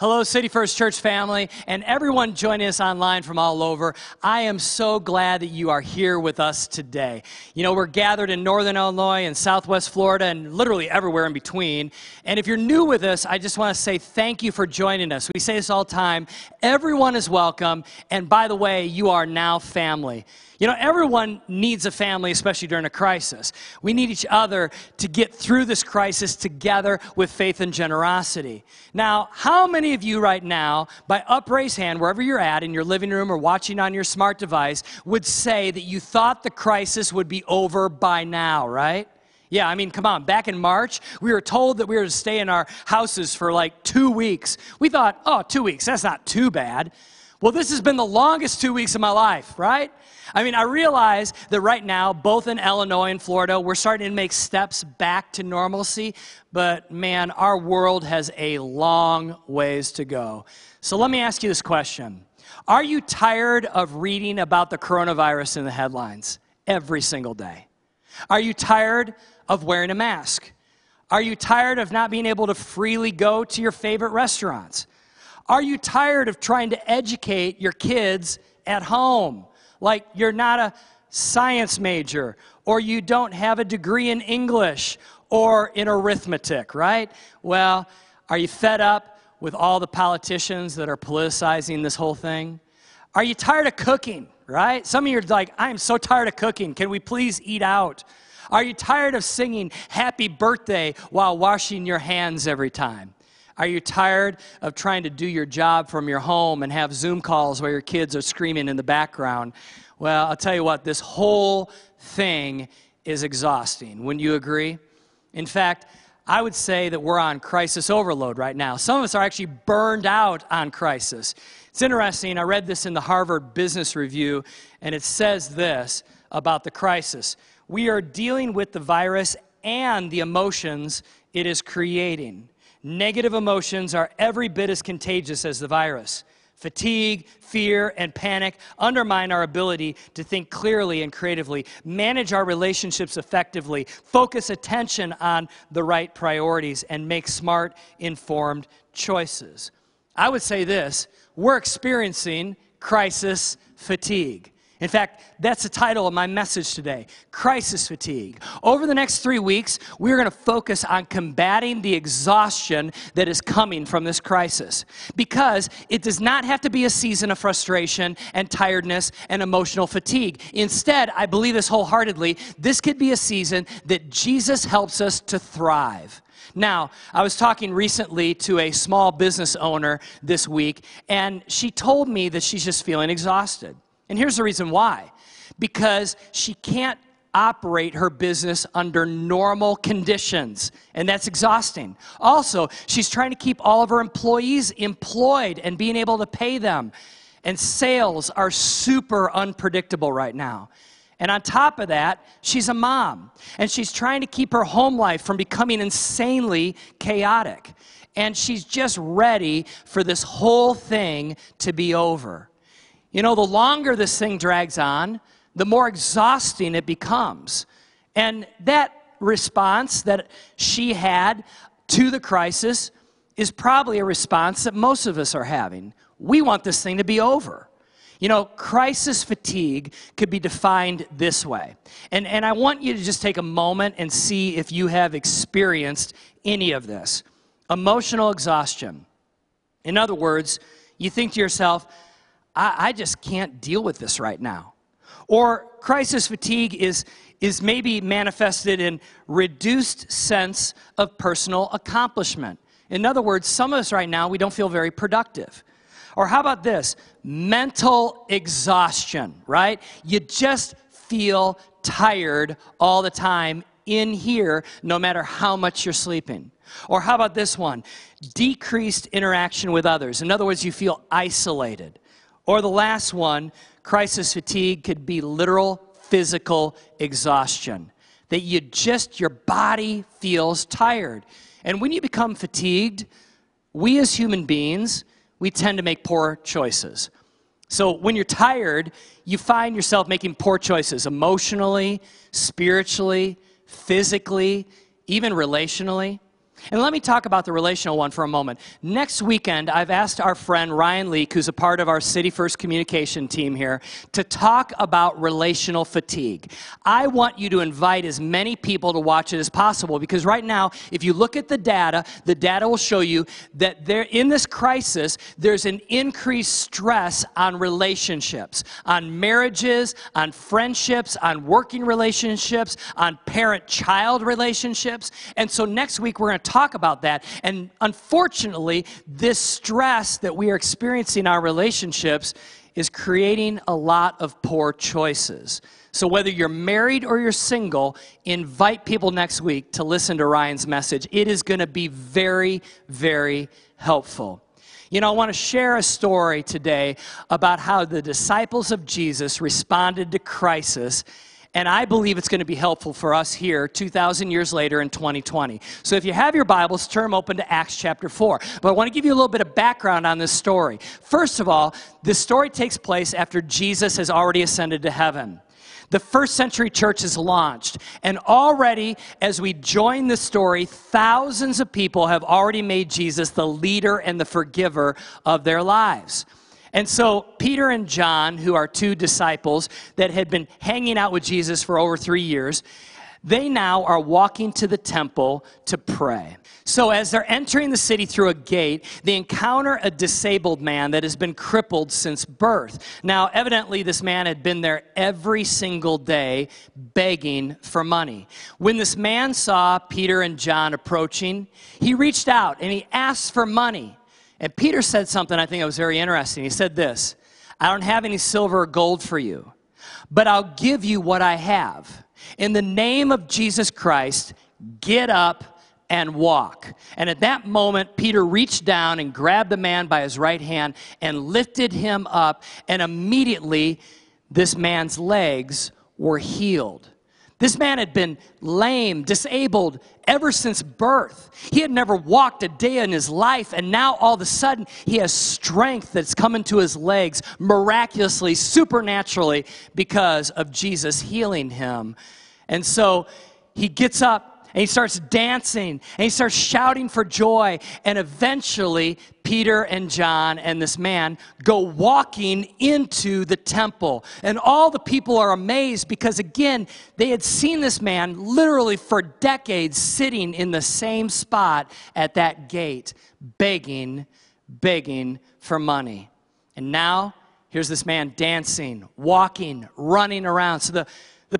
Hello, City First Church family, and everyone joining us online from all over. I am so glad that you are here with us today. You know, we're gathered in northern Illinois and southwest Florida and literally everywhere in between. And if you're new with us, I just want to say thank you for joining us. We say this all the time. Everyone is welcome. And by the way, you are now family. You know, everyone needs a family, especially during a crisis. We need each other to get through this crisis together with faith and generosity. Now, how many of you right now, by up raised hand, wherever you're at, in your living room or watching on your smart device, would say that you thought the crisis would be over by now, right? Yeah, I mean, come on. Back in March, we were told that we were to stay in our houses for like 2 weeks. We thought, oh, 2 weeks, that's not too bad. Well, this has been the longest 2 weeks of my life, right? I mean, I realize that right now, both in Illinois and Florida, we're starting to make steps back to normalcy, but man, our world has a long ways to go. So let me ask you this question. Are you tired of reading about the coronavirus in the headlines every single day? Are you tired of wearing a mask? Are you tired of not being able to freely go to your favorite restaurants? Are you tired of trying to educate your kids at home? Like you're not a science major, or you don't have a degree in English or in arithmetic, right? Well, are you fed up with all the politicians that are politicizing this whole thing? Are you tired of cooking, right? Some of you are like, I am so tired of cooking. Can we please eat out? Are you tired of singing happy birthday while washing your hands every time? Are you tired of trying to do your job from your home and have Zoom calls where your kids are screaming in the background? Well, I'll tell you what, this whole thing is exhausting. Wouldn't you agree? In fact, I would say that we're on crisis overload right now. Some of us are actually burned out on crisis. It's interesting. I read this in the Harvard Business Review, and it says this about the crisis. We are dealing with the virus and the emotions it is creating. Negative emotions are every bit as contagious as the virus. Fatigue, fear, and panic undermine our ability to think clearly and creatively, manage our relationships effectively, focus attention on the right priorities, and make smart, informed choices. I would say this, we're experiencing crisis fatigue. In fact, that's the title of my message today, Crisis Fatigue. Over the next 3 weeks, we're going to focus on combating the exhaustion that is coming from this crisis, because it does not have to be a season of frustration and tiredness and emotional fatigue. Instead, I believe this wholeheartedly, this could be a season that Jesus helps us to thrive. Now, I was talking recently to a small business owner this week, and she told me that she's just feeling exhausted. And here's the reason why. Because she can't operate her business under normal conditions, and that's exhausting. Also, she's trying to keep all of her employees employed and being able to pay them. And sales are super unpredictable right now. And on top of that, she's a mom, and she's trying to keep her home life from becoming insanely chaotic. And she's just ready for this whole thing to be over. You know, the longer this thing drags on, the more exhausting it becomes. And that response that she had to the crisis is probably a response that most of us are having. We want this thing to be over. You know, crisis fatigue could be defined this way. And I want you to just take a moment and see if you have experienced any of this. Emotional exhaustion. In other words, you think to yourself, I just can't deal with this right now. Or crisis fatigue is maybe manifested in reduced sense of personal accomplishment. In other words, some of us right now, we don't feel very productive. Or how about this? Mental exhaustion, right? You just feel tired all the time in here, no matter how much you're sleeping. Or how about this one? Decreased interaction with others. In other words, you feel isolated. Or the last one, crisis fatigue could be literal physical exhaustion, that you just, your body feels tired. And when you become fatigued, we as human beings, we tend to make poor choices. So when you're tired, you find yourself making poor choices emotionally, spiritually, physically, even relationally. And let me talk about the relational one for a moment. Next weekend, I've asked our friend Ryan Leek, who's a part of our City First communication team here, to talk about relational fatigue. I want you to invite as many people to watch it as possible, because right now, if you look at the data will show you that there, in this crisis, there's an increased stress on relationships, on marriages, on friendships, on working relationships, on parent-child relationships. And so next week, we're going to talk about that. And unfortunately, this stress that we are experiencing in our relationships is creating a lot of poor choices. So whether you're married or you're single, invite people next week to listen to Ryan's message. It is going to be very, very helpful. You know, I want to share a story today about how the disciples of Jesus responded to crisis. And I believe it's going to be helpful for us here 2,000 years later in 2020. So if you have your Bibles, turn them open to Acts chapter 4. But I want to give you a little bit of background on this story. First of all, this story takes place after Jesus has already ascended to heaven. The first century church is launched. And already, as we join the story, thousands of people have already made Jesus the leader and the forgiver of their lives. And so Peter and John, who are two disciples that had been hanging out with Jesus for over 3 years, they now are walking to the temple to pray. So as they're entering the city through a gate, they encounter a disabled man that has been crippled since birth. Now, evidently, this man had been there every single day begging for money. When this man saw Peter and John approaching, he reached out and he asked for money. And Peter said something I think that was very interesting. He said this, "I don't have any silver or gold for you, but I'll give you what I have. In the name of Jesus Christ, get up and walk." And at that moment, Peter reached down and grabbed the man by his right hand and lifted him up. And immediately, this man's legs were healed. This man had been lame, disabled ever since birth. He had never walked a day in his life, and now all of a sudden he has strength that's coming to his legs miraculously, supernaturally, because of Jesus healing him. And so he gets up and he starts dancing and he starts shouting for joy, and eventually Peter and John and this man go walking into the temple. And all the people are amazed because, again, they had seen this man literally for decades sitting in the same spot at that gate, begging for money. And now, here's this man dancing, walking, running around. So the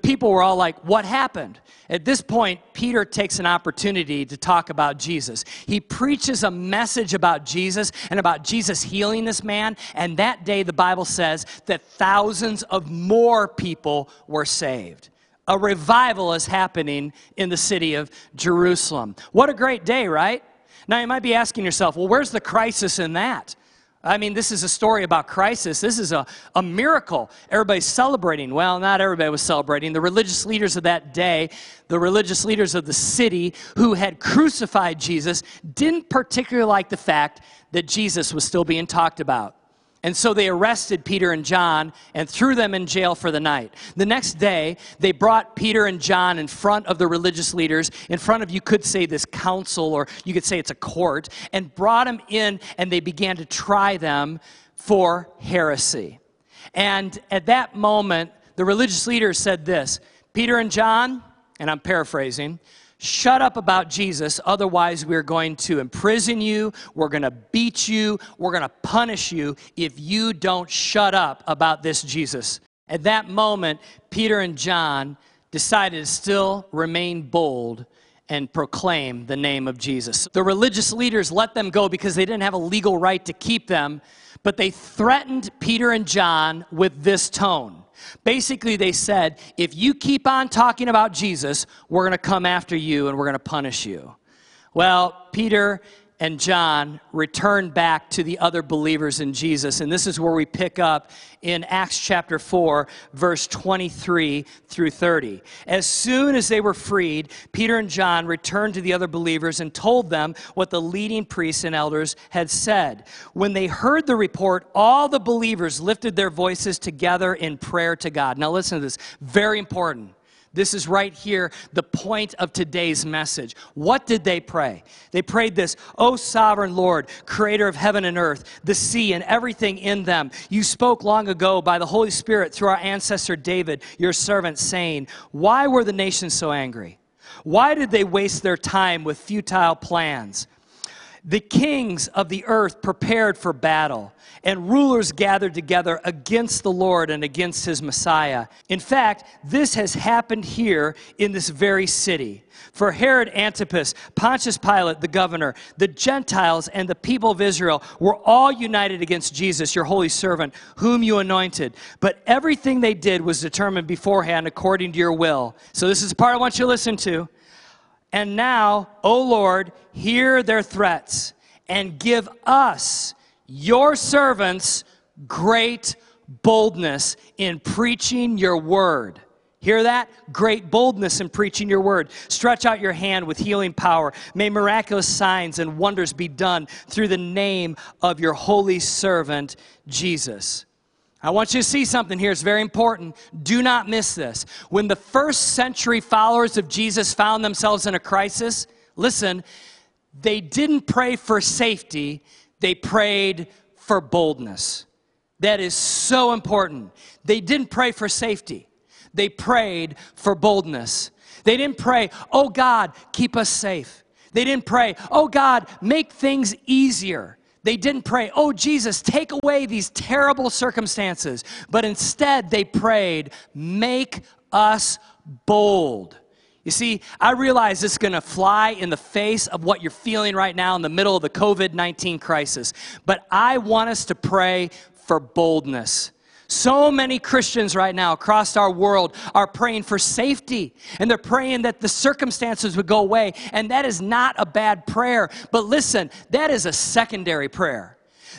people were all like, what happened? At this point, Peter takes an opportunity to talk about Jesus. He preaches a message about Jesus and about Jesus healing this man. And that day, the Bible says that thousands of more people were saved. A revival is happening in the city of Jerusalem. What a great day, right? Now, you might be asking yourself, well, where's the crisis in that? I mean, this is a story about crisis. This is a miracle. Everybody's celebrating. Well, not everybody was celebrating. The religious leaders of that day, the religious leaders of the city who had crucified Jesus, didn't particularly like the fact that Jesus was still being talked about. And so they arrested Peter and John and threw them in jail for the night. The next day, they brought Peter and John in front of the religious leaders, in front of, you could say, this council, or you could say it's a court, and brought them in, and they began to try them for heresy. And at that moment, the religious leaders said this, "Peter and John," and I'm paraphrasing, "shut up about Jesus, otherwise we're going to imprison you, we're going to beat you, we're going to punish you if you don't shut up about this Jesus." At that moment, Peter and John decided to still remain bold and proclaim the name of Jesus. The religious leaders let them go because they didn't have a legal right to keep them, but they threatened Peter and John with this tone. Basically, they said, if you keep on talking about Jesus, we're going to come after you and we're going to punish you. Well, Peter and John returned back to the other believers in Jesus, and this is where we pick up in Acts chapter 4, verse 23 through 30. As soon as they were freed, Peter and John returned to the other believers and told them what the leading priests and elders had said. When they heard the report, all the believers lifted their voices together in prayer to God. Now listen to this, very important. This is right here, the point of today's message. What did they pray? They prayed this: O sovereign Lord, creator of heaven and earth, the sea and everything in them, you spoke long ago by the Holy Spirit through our ancestor David, your servant, saying, why were the nations so angry? Why did they waste their time with futile plans? The kings of the earth prepared for battle, and rulers gathered together against the Lord and against his Messiah. In fact, this has happened here in this very city. For Herod Antipas, Pontius Pilate, the governor, the Gentiles, and the people of Israel were all united against Jesus, your holy servant, whom you anointed. But everything they did was determined beforehand according to your will. So this is the part I want you to listen to. And now, O Lord, hear their threats and give us, your servants, great boldness in preaching your word. Hear that? Great boldness in preaching your word. Stretch out your hand with healing power. May miraculous signs and wonders be done through the name of your holy servant, Jesus. I want you to see something here. It's very important. Do not miss this. When the first century followers of Jesus found themselves in a crisis, listen, they didn't pray for safety. They prayed for boldness. That is so important. They didn't pray for safety. They prayed for boldness. They didn't pray, oh God, keep us safe. They didn't pray, oh God, make things easier. They didn't pray, oh Jesus, take away these terrible circumstances. But instead they prayed, make us bold. You see, I realize this is going to fly in the face of what you're feeling right now in the middle of the COVID-19 crisis, but I want us to pray for boldness. So many Christians right now across our world are praying for safety, and they're praying that the circumstances would go away, and that is not a bad prayer. But listen, that is a secondary prayer.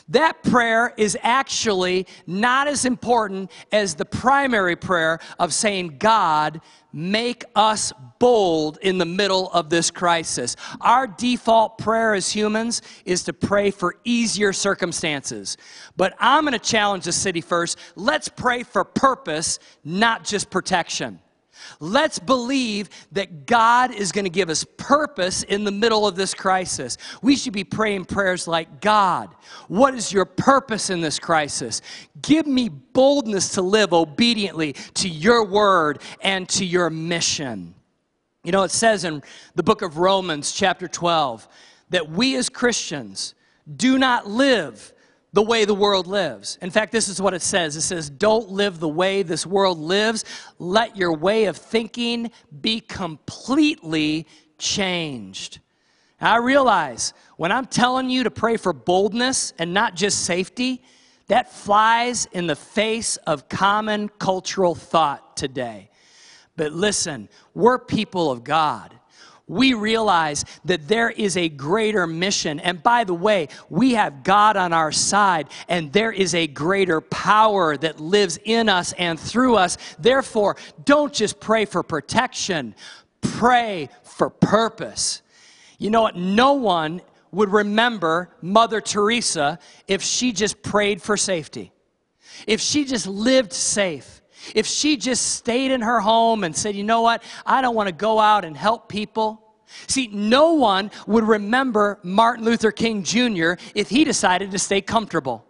That prayer is actually not as important as the primary prayer of saying, God, make us bold in the middle of this crisis. Our default prayer as humans is to pray for easier circumstances. But I'm going to challenge the city first. Let's pray for purpose, not just protection. Let's believe that God is going to give us purpose in the middle of this crisis. We should be praying prayers like, God, what is your purpose in this crisis? Give me boldness to live obediently to your word and to your mission. You know, it says in the book of Romans chapter 12 that we as Christians do not live the way the world lives. In fact, this is what it says. It says, don't live the way this world lives. Let your way of thinking be completely changed. Now, I realize when I'm telling you to pray for boldness and not just safety, that flies in the face of common cultural thought today. But listen, we're people of God. We realize that there is a greater mission. And by the way, we have God on our side, and there is a greater power that lives in us and through us. Therefore, don't just pray for protection. Pray for purpose. You know what? No one would remember Mother Teresa if she just prayed for safety, if she just lived safe. If she just stayed in her home and said, you know what, I don't want to go out and help people. See, no one would remember Martin Luther King Jr. if he decided to stay comfortable.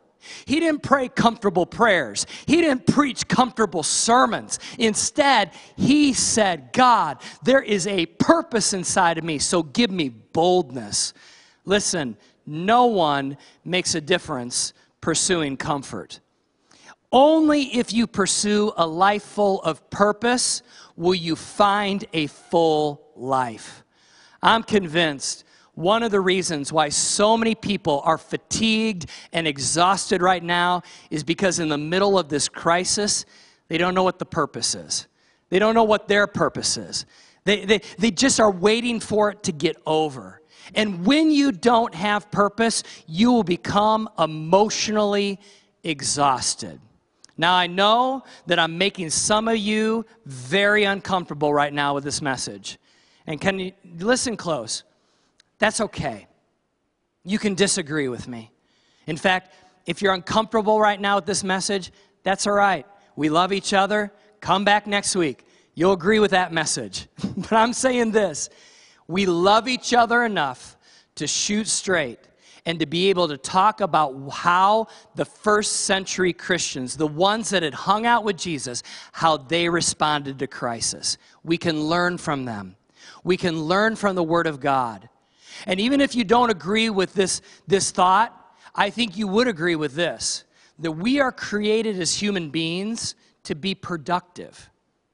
He didn't pray comfortable prayers. He didn't preach comfortable sermons. Instead, he said, God, there is a purpose inside of me, so give me boldness. Listen, no one makes a difference pursuing comfort. Only if you pursue a life full of purpose will you find a full life. I'm convinced one of the reasons why so many people are fatigued and exhausted right now is because in the middle of this crisis, they don't know what the purpose is. They don't know what their purpose is. They just are waiting for it to get over. And when you don't have purpose, you will become emotionally exhausted. Now, I know that I'm making some of you very uncomfortable right now with this message. And can you listen close? That's okay. You can disagree with me. In fact, if you're uncomfortable right now with this message, that's all right. We love each other. Come back next week. You'll agree with that message. But I'm saying this. We love each other enough to shoot straight and to be able to talk about how the first century Christians, the ones that had hung out with Jesus, how they responded to crisis. We can learn from them. We can learn from the Word of God. And even if you don't agree with this thought, I think you would agree with this, that we are created as human beings to be productive,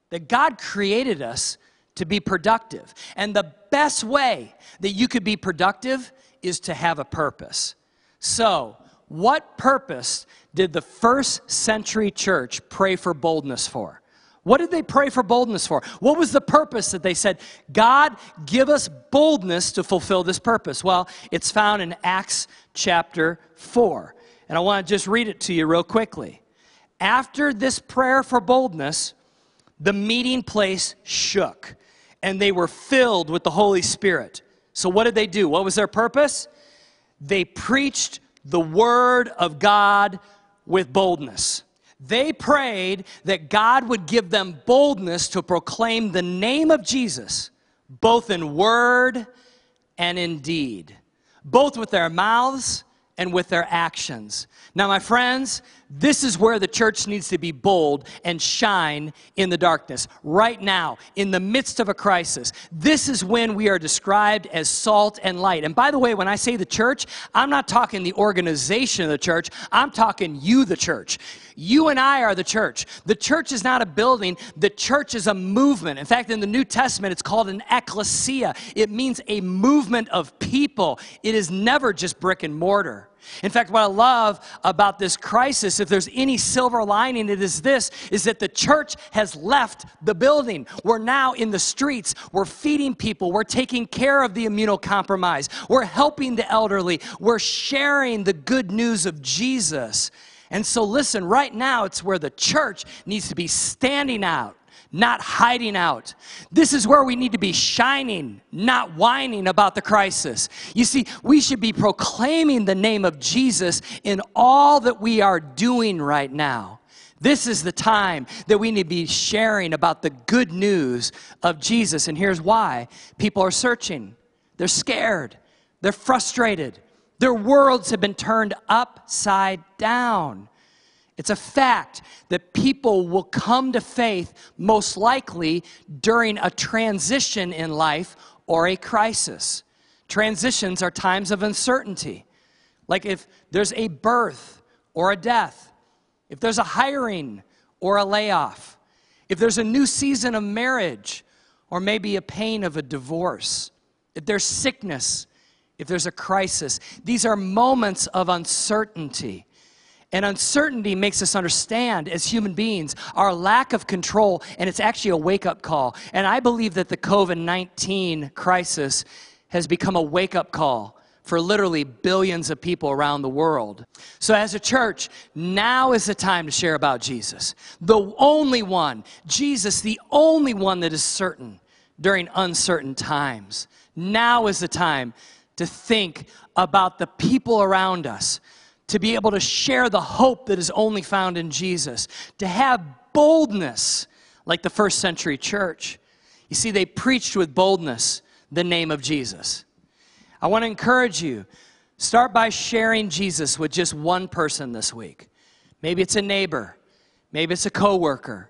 that God created us to be productive. And the best way that you could be productive is to have a purpose. So, what purpose did the first century church pray for boldness for? What did they pray for boldness for? What was the purpose that they said, God, give us boldness to fulfill this purpose? Well, it's found in Acts chapter 4. And I want to just read it to you real quickly. After this prayer for boldness, the meeting place shook, and they were filled with the Holy Spirit. So what did they do? What was their purpose? They preached the Word of God with boldness. They prayed that God would give them boldness to proclaim the name of Jesus, both in word and in deed, both with their mouths and with their actions. Now, my friends, this is where the church needs to be bold and shine in the darkness. Right now, in the midst of a crisis, this is when we are described as salt and light. And by the way, when I say the church, I'm not talking the organization of the church. I'm talking you, the church. You and I are the church. The church is not a building. The church is a movement. In fact, in the New Testament, it's called an ecclesia. It means a movement of people. It is never just brick and mortar. In fact, what I love about this crisis, if there's any silver lining, it is this, is that the church has left the building. We're now in the streets. We're feeding people. We're taking care of the immunocompromised. We're helping the elderly. We're sharing the good news of Jesus. And so listen, right now it's where the church needs to be standing out, not hiding out. This is where we need to be shining, not whining about the crisis. You see, we should be proclaiming the name of Jesus in all that we are doing right now. This is the time that we need to be sharing about the good news of Jesus. And here's why. People are searching. They're scared. They're frustrated. Their worlds have been turned upside down. It's a fact that people will come to faith most likely during a transition in life or a crisis. Transitions are times of uncertainty. Like if there's a birth or a death, if there's a hiring or a layoff, if there's a new season of marriage or maybe a pain of a divorce, if there's sickness, if there's a crisis. These are moments of uncertainty. And uncertainty makes us understand, as human beings, our lack of control, and it's actually a wake-up call. And I believe that the COVID-19 crisis has become a wake-up call for literally billions of people around the world. So as a church, now is the time to share about Jesus. The only one, Jesus, the only one that is certain during uncertain times. Now is the time to think about the people around us, to be able to share the hope that is only found in Jesus, to have boldness like the first century church. You see, they preached with boldness the name of Jesus. I want to encourage you, start by sharing Jesus with just one person this week. Maybe it's a neighbor. Maybe it's a coworker.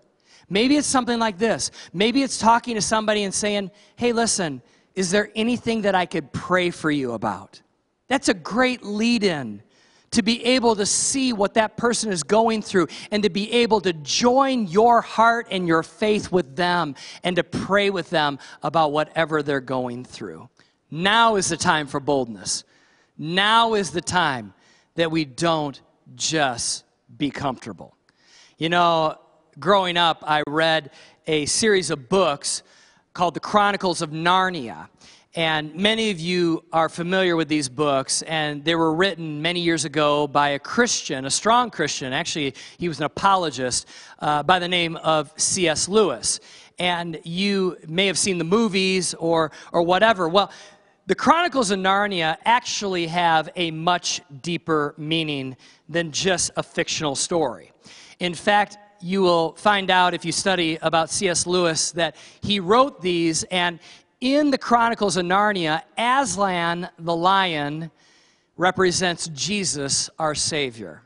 Maybe it's something like this. Maybe it's talking to somebody and saying, hey, listen, is there anything that I could pray for you about? That's a great lead-in, to be able to see what that person is going through and to be able to join your heart and your faith with them and to pray with them about whatever they're going through. Now is the time for boldness. Now is the time that we don't just be comfortable. You know, growing up, I read a series of books called The Chronicles of Narnia. And many of you are familiar with these books, and they were written many years ago by a Christian, a strong Christian. Actually, he was an apologist by the name of C.S. Lewis. And you may have seen the movies or whatever. Well, the Chronicles of Narnia actually have a much deeper meaning than just a fictional story. In fact, you will find out if you study about C.S. Lewis that he wrote these, and in the Chronicles of Narnia, Aslan the lion represents Jesus, our Savior.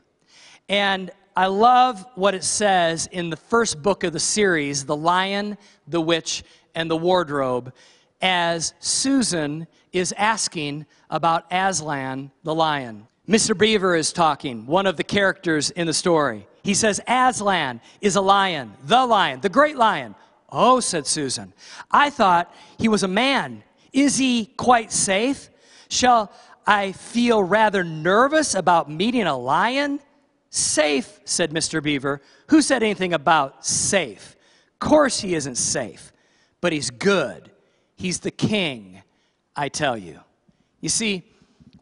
And I love what it says in the first book of the series, The Lion, the Witch, and the Wardrobe, as Susan is asking about Aslan the lion. Mr. Beaver is talking, one of the characters in the story. He says, Aslan is a lion, the great lion. Oh, said Susan, I thought he was a man. Is he quite safe? Shall I feel rather nervous about meeting a lion? Safe, said Mr. Beaver. Who said anything about safe? Of course he isn't safe, but he's good. He's the king, I tell you. You see,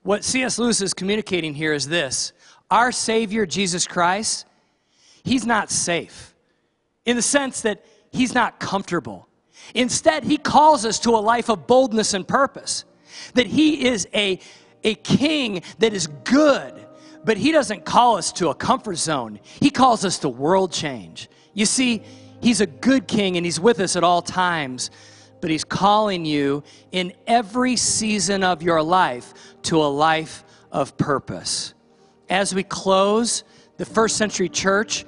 what C.S. Lewis is communicating here is this. Our Savior, Jesus Christ, he's not safe in the sense that he's not comfortable. Instead, he calls us to a life of boldness and purpose, that he is a king that is good, but he doesn't call us to a comfort zone. He calls us to world change. You see, he's a good king and he's with us at all times, but he's calling you in every season of your life to a life of purpose. As we close, the first century church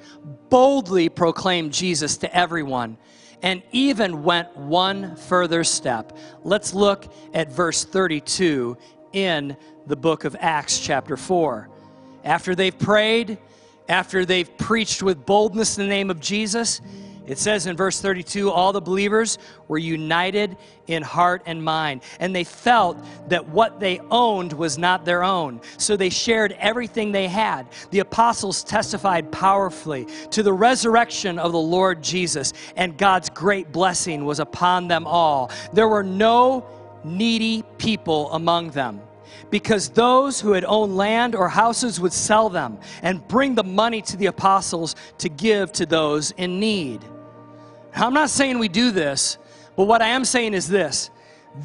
boldly proclaimed Jesus to everyone and even went one further step. Let's look at verse 32 in the book of Acts chapter 4. After they've prayed, after they've preached with boldness in the name of Jesus, it says in verse 32, all the believers were united in heart and mind, and they felt that what they owned was not their own. So they shared everything they had. The apostles testified powerfully to the resurrection of the Lord Jesus, and God's great blessing was upon them all. There were no needy people among them, because those who had owned land or houses would sell them and bring the money to the apostles to give to those in need. I'm not saying we do this, but what I am saying is this.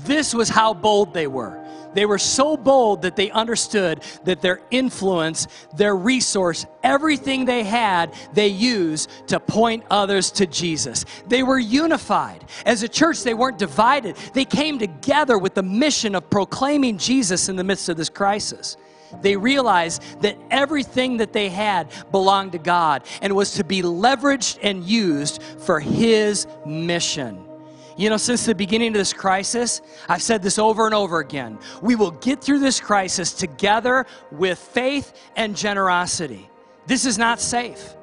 This was how bold they were. They were so bold that they understood that their influence, their resource, everything they had, they used to point others to Jesus. They were unified. As a church, they weren't divided. They came together with the mission of proclaiming Jesus in the midst of this crisis. They realized that everything that they had belonged to God and was to be leveraged and used for His mission. You know, since the beginning of this crisis, I've said this over and over again. We will get through this crisis together with faith and generosity. This is not safe.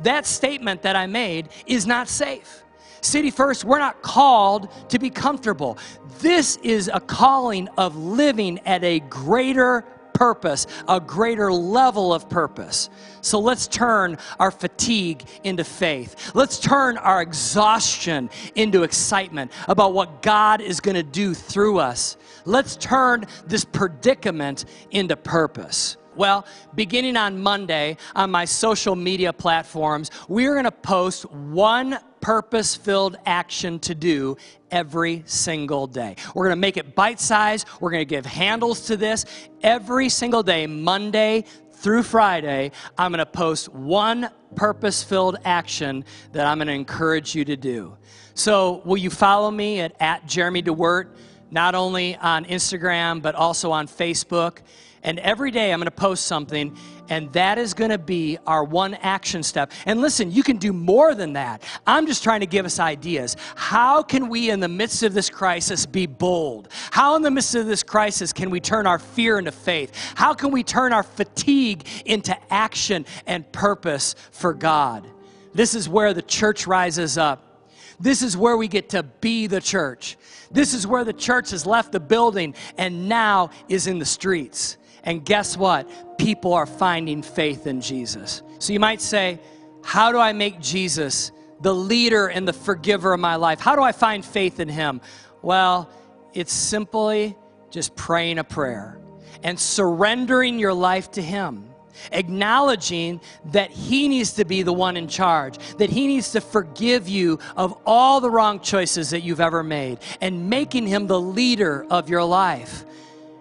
That statement that I made is not safe. City First, we're not called to be comfortable. This is a calling of living at a greater purpose, a greater level of purpose. So let's turn our fatigue into faith. Let's turn our exhaustion into excitement about what God is going to do through us. Let's turn this predicament into purpose. Well, beginning on Monday, on my social media platforms, we're going to post one purpose-filled action to do every single day. We're going to make it bite-sized. We're going to give handles to this. Every single day, Monday through Friday, I'm going to post one purpose-filled action that I'm going to encourage you to do. So will you follow me at Jeremy DeWert, not only on Instagram, but also on Facebook? And every day I'm going to post something, and that is going to be our one action step. And listen, you can do more than that. I'm just trying to give us ideas. How can we, in the midst of this crisis, be bold? How, in the midst of this crisis, can we turn our fear into faith? How can we turn our fatigue into action and purpose for God? This is where the church rises up. This is where we get to be the church. This is where the church has left the building and now is in the streets. And guess what? People are finding faith in Jesus. So you might say, how do I make Jesus the leader and the forgiver of my life? How do I find faith in Him? Well, it's simply just praying a prayer and surrendering your life to Him, acknowledging that He needs to be the one in charge, that He needs to forgive you of all the wrong choices that you've ever made, and making Him the leader of your life.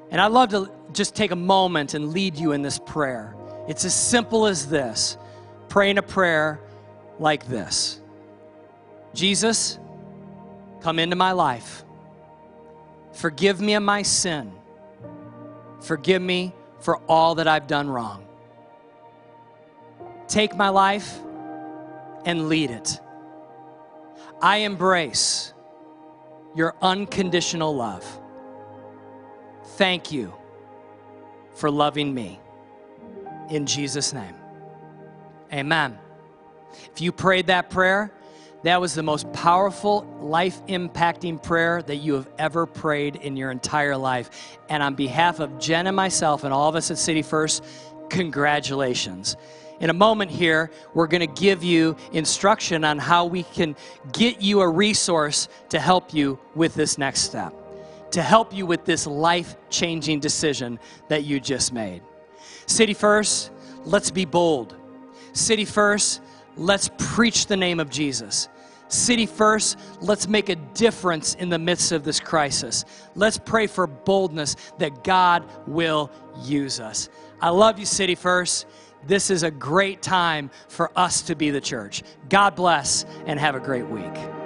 And I'd love to just take a moment and lead you in this prayer. It's as simple as this: praying a prayer like this: Jesus, come into my life. Forgive me of my sin. Forgive me for all that I've done wrong. Take my life and lead it. I embrace your unconditional love. Thank you for loving me. In Jesus' name, amen. If you prayed that prayer, that was the most powerful, life-impacting prayer that you have ever prayed in your entire life. And on behalf of Jen and myself and all of us at City First, congratulations. In a moment here, we're going to give you instruction on how we can get you a resource to help you with this next step, to help you with this life-changing decision that you just made. City First, let's be bold. City First, let's preach the name of Jesus. City First, let's make a difference in the midst of this crisis. Let's pray for boldness that God will use us. I love you, City First. This is a great time for us to be the church. God bless and have a great week.